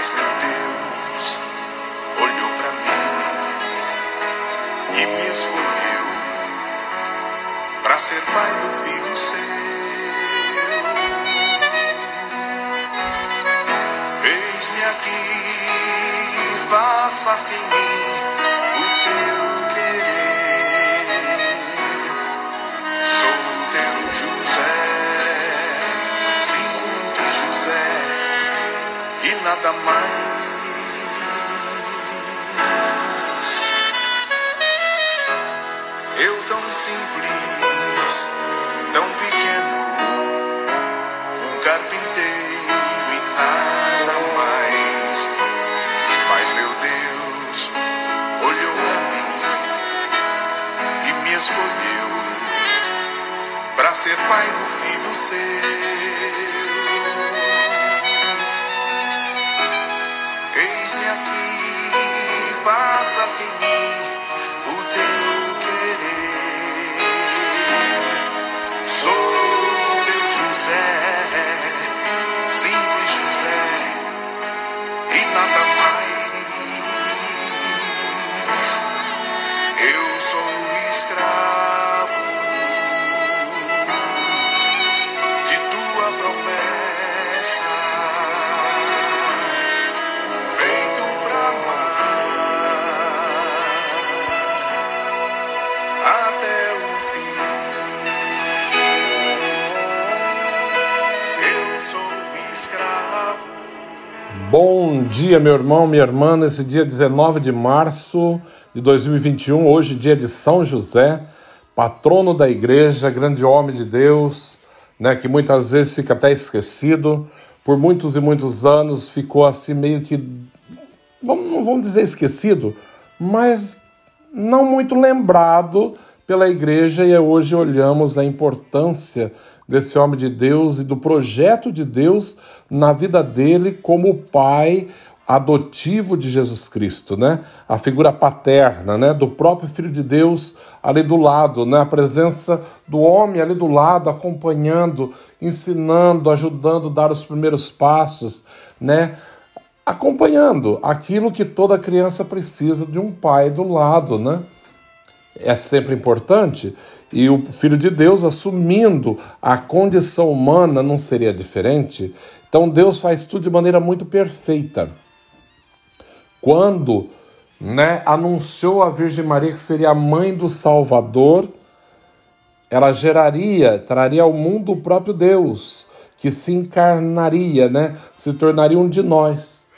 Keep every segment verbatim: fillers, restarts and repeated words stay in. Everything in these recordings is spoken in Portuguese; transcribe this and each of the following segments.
Mas meu Deus olhou para mim e me escolheu para ser pai do filho seu. Eis-me aqui, faça-se em mim o teu querer. Sou o teu José, simples José, e nada mais. Eu tão simples, tão pequeno, um carpinteiro e nada mais. Mas meu Deus olhou pra mim e me escolheu pra ser pai do filho seu. Eis-me aqui, faça-se em mim o teu querer. Sou teu José, simples José, e nada mais. Eu sou um escravo de tua promessa. Bom dia, meu irmão, minha irmã, nesse dia dezenove de março de dois mil e vinte e um, hoje dia de São José, patrono da igreja, grande homem de Deus, né, que muitas vezes fica até esquecido, por muitos e muitos anos ficou assim meio que, não vamos dizer esquecido, mas não muito lembrado pela igreja, e hoje olhamos a importância desse homem de Deus e do projeto de Deus na vida dele como pai adotivo de Jesus Cristo, né? A figura paterna, né? Do próprio Filho de Deus ali do lado, né? A presença do homem ali do lado, acompanhando, ensinando, ajudando a dar os primeiros passos, né? Acompanhando aquilo que toda criança precisa de um pai do lado, né? É sempre importante, e o Filho de Deus assumindo a condição humana não seria diferente. Então Deus faz tudo de maneira muito perfeita. Quando, né, anunciou a Virgem Maria que seria a mãe do Salvador, ela geraria, traria ao mundo o próprio Deus, que se encarnaria, né, se tornaria um de nós.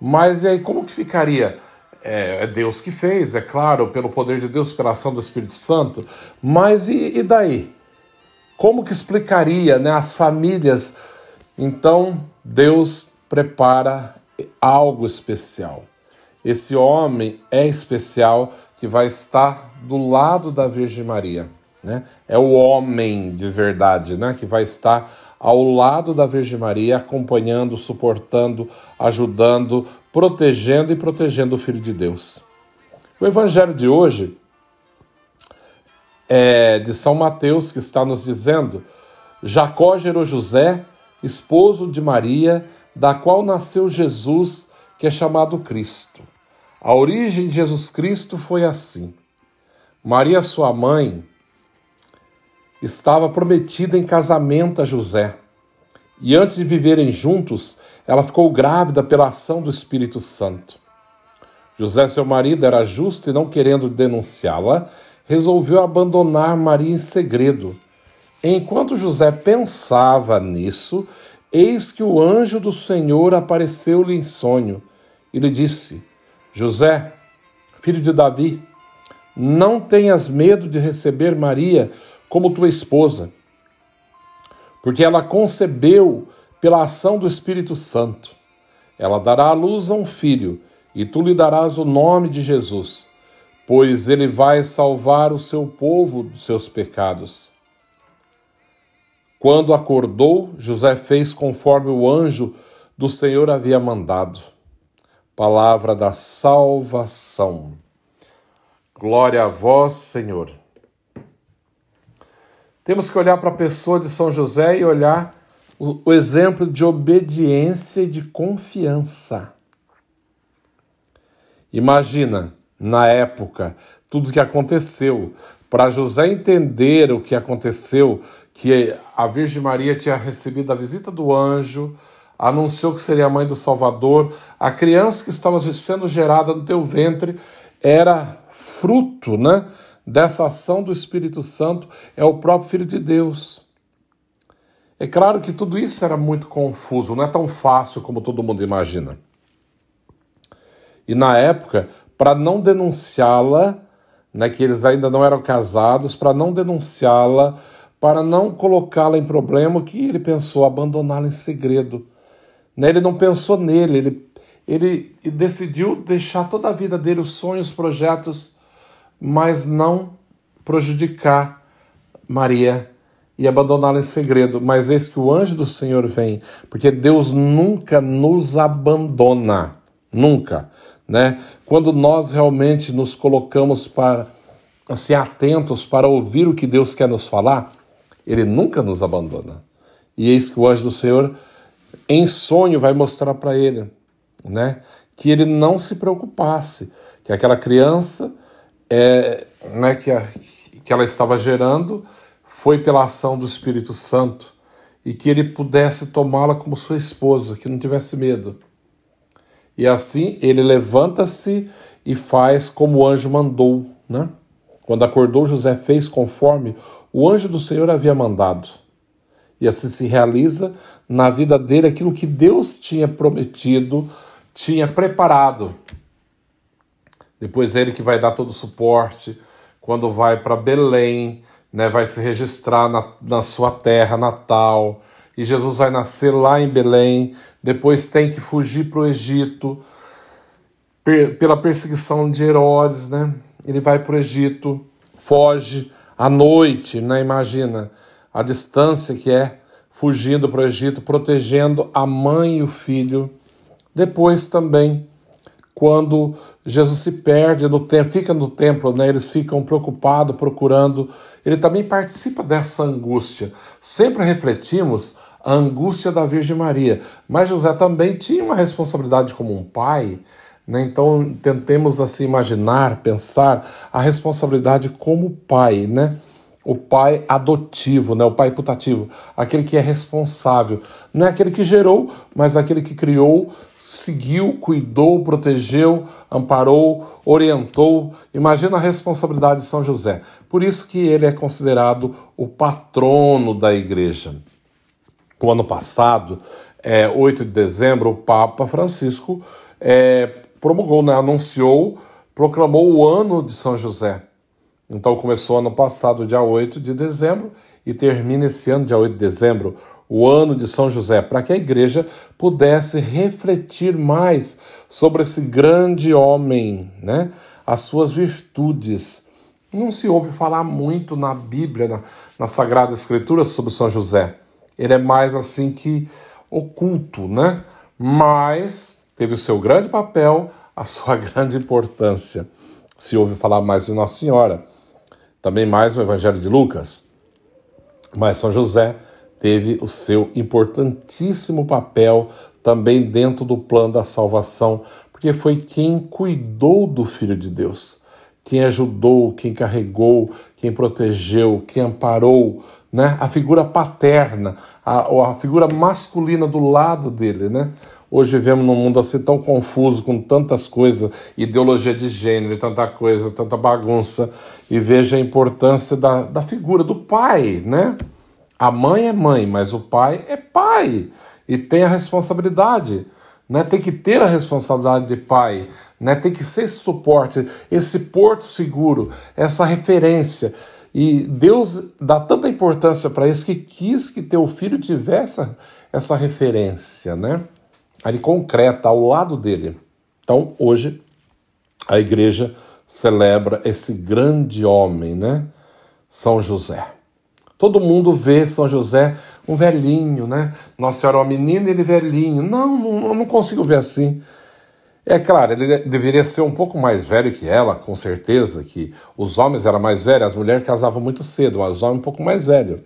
Mas e aí, como que ficaria? É Deus que fez, é claro, pelo poder de Deus, pela ação do Espírito Santo. Mas e, e daí? Como que explicaria, né, as famílias? Então, Deus prepara algo especial. Esse homem é especial que vai estar do lado da Virgem Maria, né? É o homem de verdade, né, que vai estar ao lado da Virgem Maria, acompanhando, suportando, ajudando, protegendo e protegendo o Filho de Deus. O Evangelho de hoje é de São Mateus, que está nos dizendo: Jacó gerou José, esposo de Maria, da qual nasceu Jesus, que é chamado Cristo. A origem de Jesus Cristo foi assim. Maria, sua mãe, estava prometida em casamento a José. E antes de viverem juntos, ela ficou grávida pela ação do Espírito Santo. José, seu marido, era justo e, não querendo denunciá-la, resolveu abandonar Maria em segredo. Enquanto José pensava nisso, eis que o anjo do Senhor apareceu-lhe em sonho e lhe disse: José, filho de Davi, não tenhas medo de receber Maria como tua esposa, porque ela concebeu pela ação do Espírito Santo. Ela dará à luz a um filho, e tu lhe darás o nome de Jesus, pois ele vai salvar o seu povo dos seus pecados. Quando acordou, José fez conforme o anjo do Senhor havia mandado. Palavra da salvação. Glória a vós, Senhor. Temos que olhar para a pessoa de São José e olhar o exemplo de obediência e de confiança. Imagina, na época, tudo que aconteceu. Para José entender o que aconteceu, que a Virgem Maria tinha recebido a visita do anjo, anunciou que seria a mãe do Salvador, a criança que estava sendo gerada no teu ventre era fruto, né, dessa ação do Espírito Santo, é o próprio Filho de Deus. É claro que tudo isso era muito confuso, não é tão fácil como todo mundo imagina. E na época, para não denunciá-la, né, que eles ainda não eram casados, para não denunciá-la, para não colocá-la em problema, que ele pensou abandoná-la em segredo. Né, ele não pensou nele, ele, ele decidiu deixar toda a vida dele, os sonhos, os projetos, mas não prejudicar Maria e abandoná-la em segredo. Mas eis que o anjo do Senhor vem, porque Deus nunca nos abandona, nunca. Né? Quando nós realmente nos colocamos para assim, atentos para ouvir o que Deus quer nos falar, Ele nunca nos abandona. E eis que o anjo do Senhor, em sonho, vai mostrar para ele, né, que ele não se preocupasse, que aquela criança é, né, que, a, que ela estava gerando foi pela ação do Espírito Santo e que ele pudesse tomá-la como sua esposa, que não tivesse medo. E assim ele levanta-se e faz como o anjo mandou, né? Quando acordou, José fez conforme o anjo do Senhor havia mandado. E assim se realiza na vida dele aquilo que Deus tinha prometido, tinha preparado. Depois ele que vai dar todo o suporte, quando vai para Belém, né, vai se registrar na, na sua terra natal. E Jesus vai nascer lá em Belém, depois tem que fugir para o Egito, per, pela perseguição de Herodes, né? Ele vai para o Egito, foge à noite, né? Imagina a distância que é, fugindo para o Egito, protegendo a mãe e o filho. Depois também, quando Jesus se perde, no tempo, fica no templo, né? Eles ficam preocupados, procurando. Ele também participa dessa angústia. Sempre refletimos a angústia da Virgem Maria. Mas José também tinha uma responsabilidade como um pai, né? Então tentemos assim, imaginar, pensar a responsabilidade como pai, né? O pai adotivo, né? O pai putativo, aquele que é responsável. Não é aquele que gerou, mas aquele que criou, seguiu, cuidou, protegeu, amparou, orientou. Imagina a responsabilidade de São José. Por isso que ele é considerado o patrono da Igreja. O ano passado, é, oito de dezembro, o Papa Francisco é, promulgou, né, anunciou, proclamou o ano de São José. Então começou ano passado, dia oito de dezembro, e termina esse ano, dia oito de dezembro, o ano de São José, para que a Igreja pudesse refletir mais sobre esse grande homem, né? As suas virtudes. Não se ouve falar muito na Bíblia, na, na Sagrada Escritura, sobre São José. Ele é mais assim que oculto, né? Mas teve o seu grande papel, a sua grande importância. Se ouve falar mais de Nossa Senhora, também mais no Evangelho de Lucas. Mas São José teve o seu importantíssimo papel também dentro do plano da salvação, porque foi quem cuidou do Filho de Deus, quem ajudou, quem carregou, quem protegeu, quem amparou, né? A figura paterna, a, a figura masculina do lado dele, né? Hoje vivemos num mundo assim tão confuso, com tantas coisas, ideologia de gênero, tanta coisa, tanta bagunça, e veja a importância da, da figura do pai, né? A mãe é mãe, mas o pai é pai e tem a responsabilidade, né? Tem que ter a responsabilidade de pai, né? Tem que ser esse suporte, esse porto seguro, essa referência. E Deus dá tanta importância para isso que quis que teu filho tivesse essa referência, né? Ali concreta, ao lado dele. Então, hoje, a Igreja celebra esse grande homem, né? São José. Todo mundo vê São José um velhinho, né? Nossa Senhora é uma menina e ele velhinho. Não, não, eu não consigo ver assim. É claro, ele deveria ser um pouco mais velho que ela, com certeza, que os homens eram mais velhos, as mulheres casavam muito cedo, mas os homens um pouco mais velhos.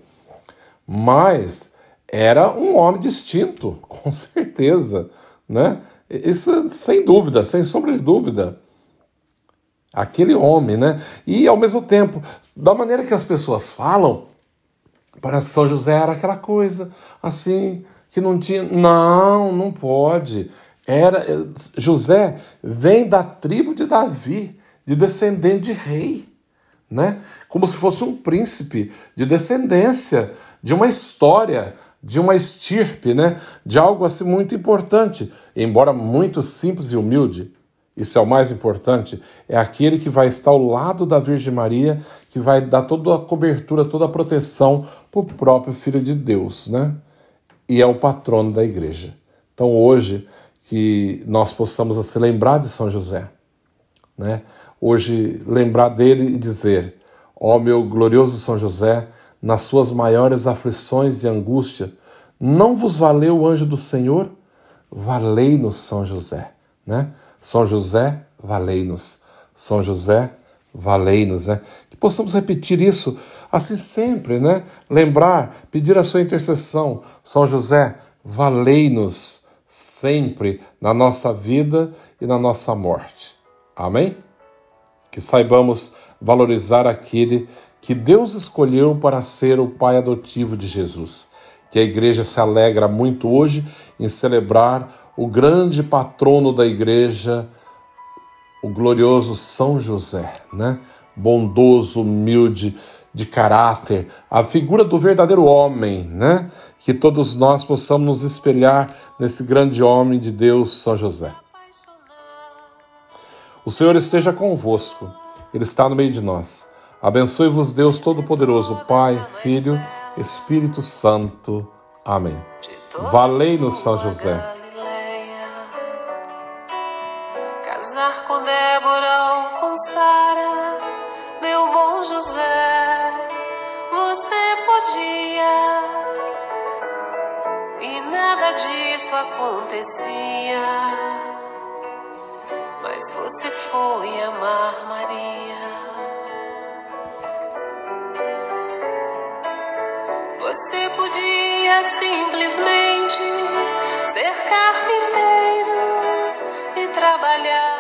Mas era um homem distinto, com certeza, né? Isso sem dúvida, sem sombra de dúvida. aquele homem, né? E ao mesmo tempo, da maneira que as pessoas falam, para São José era aquela coisa assim, que não tinha... Não, não pode. Era, José vem da tribo de Davi, de descendente de rei, né? Como se fosse um príncipe, de descendência, de uma história, de uma estirpe, né? De algo assim muito importante, embora muito simples e humilde. Isso é o mais importante, é aquele que vai estar ao lado da Virgem Maria, que vai dar toda a cobertura, toda a proteção para o próprio Filho de Deus, né? E é o patrono da igreja. Então hoje, que nós possamos se assim, lembrar de São José, né? Hoje lembrar dele e dizer, ó meu glorioso São José, nas suas maiores aflições e angústia, não vos valeu o anjo do Senhor? Valei-nos, São José, né? São José, valei-nos. São José, valei-nos, né? Que possamos repetir isso assim sempre, né? Lembrar, pedir a sua intercessão. São José, valei-nos sempre na nossa vida e na nossa morte. Amém? Que saibamos valorizar aquele que Deus escolheu para ser o Pai adotivo de Jesus. Que a igreja se alegra muito hoje em celebrar o grande patrono da igreja, o glorioso São José, né? Bondoso, humilde, de caráter, a figura do verdadeiro homem, né? Que todos nós possamos nos espelhar nesse grande homem de Deus, São José. O Senhor esteja convosco, Ele está no meio de nós. Abençoe-vos Deus Todo-Poderoso, Pai, Filho, Espírito Santo. Amém. Valei-nos, São José. Casar com Débora ou com Sara, meu bom José, você podia, e nada disso acontecia, mas você foi amar Maria. Você podia simplesmente ser carpinteiro e trabalhar.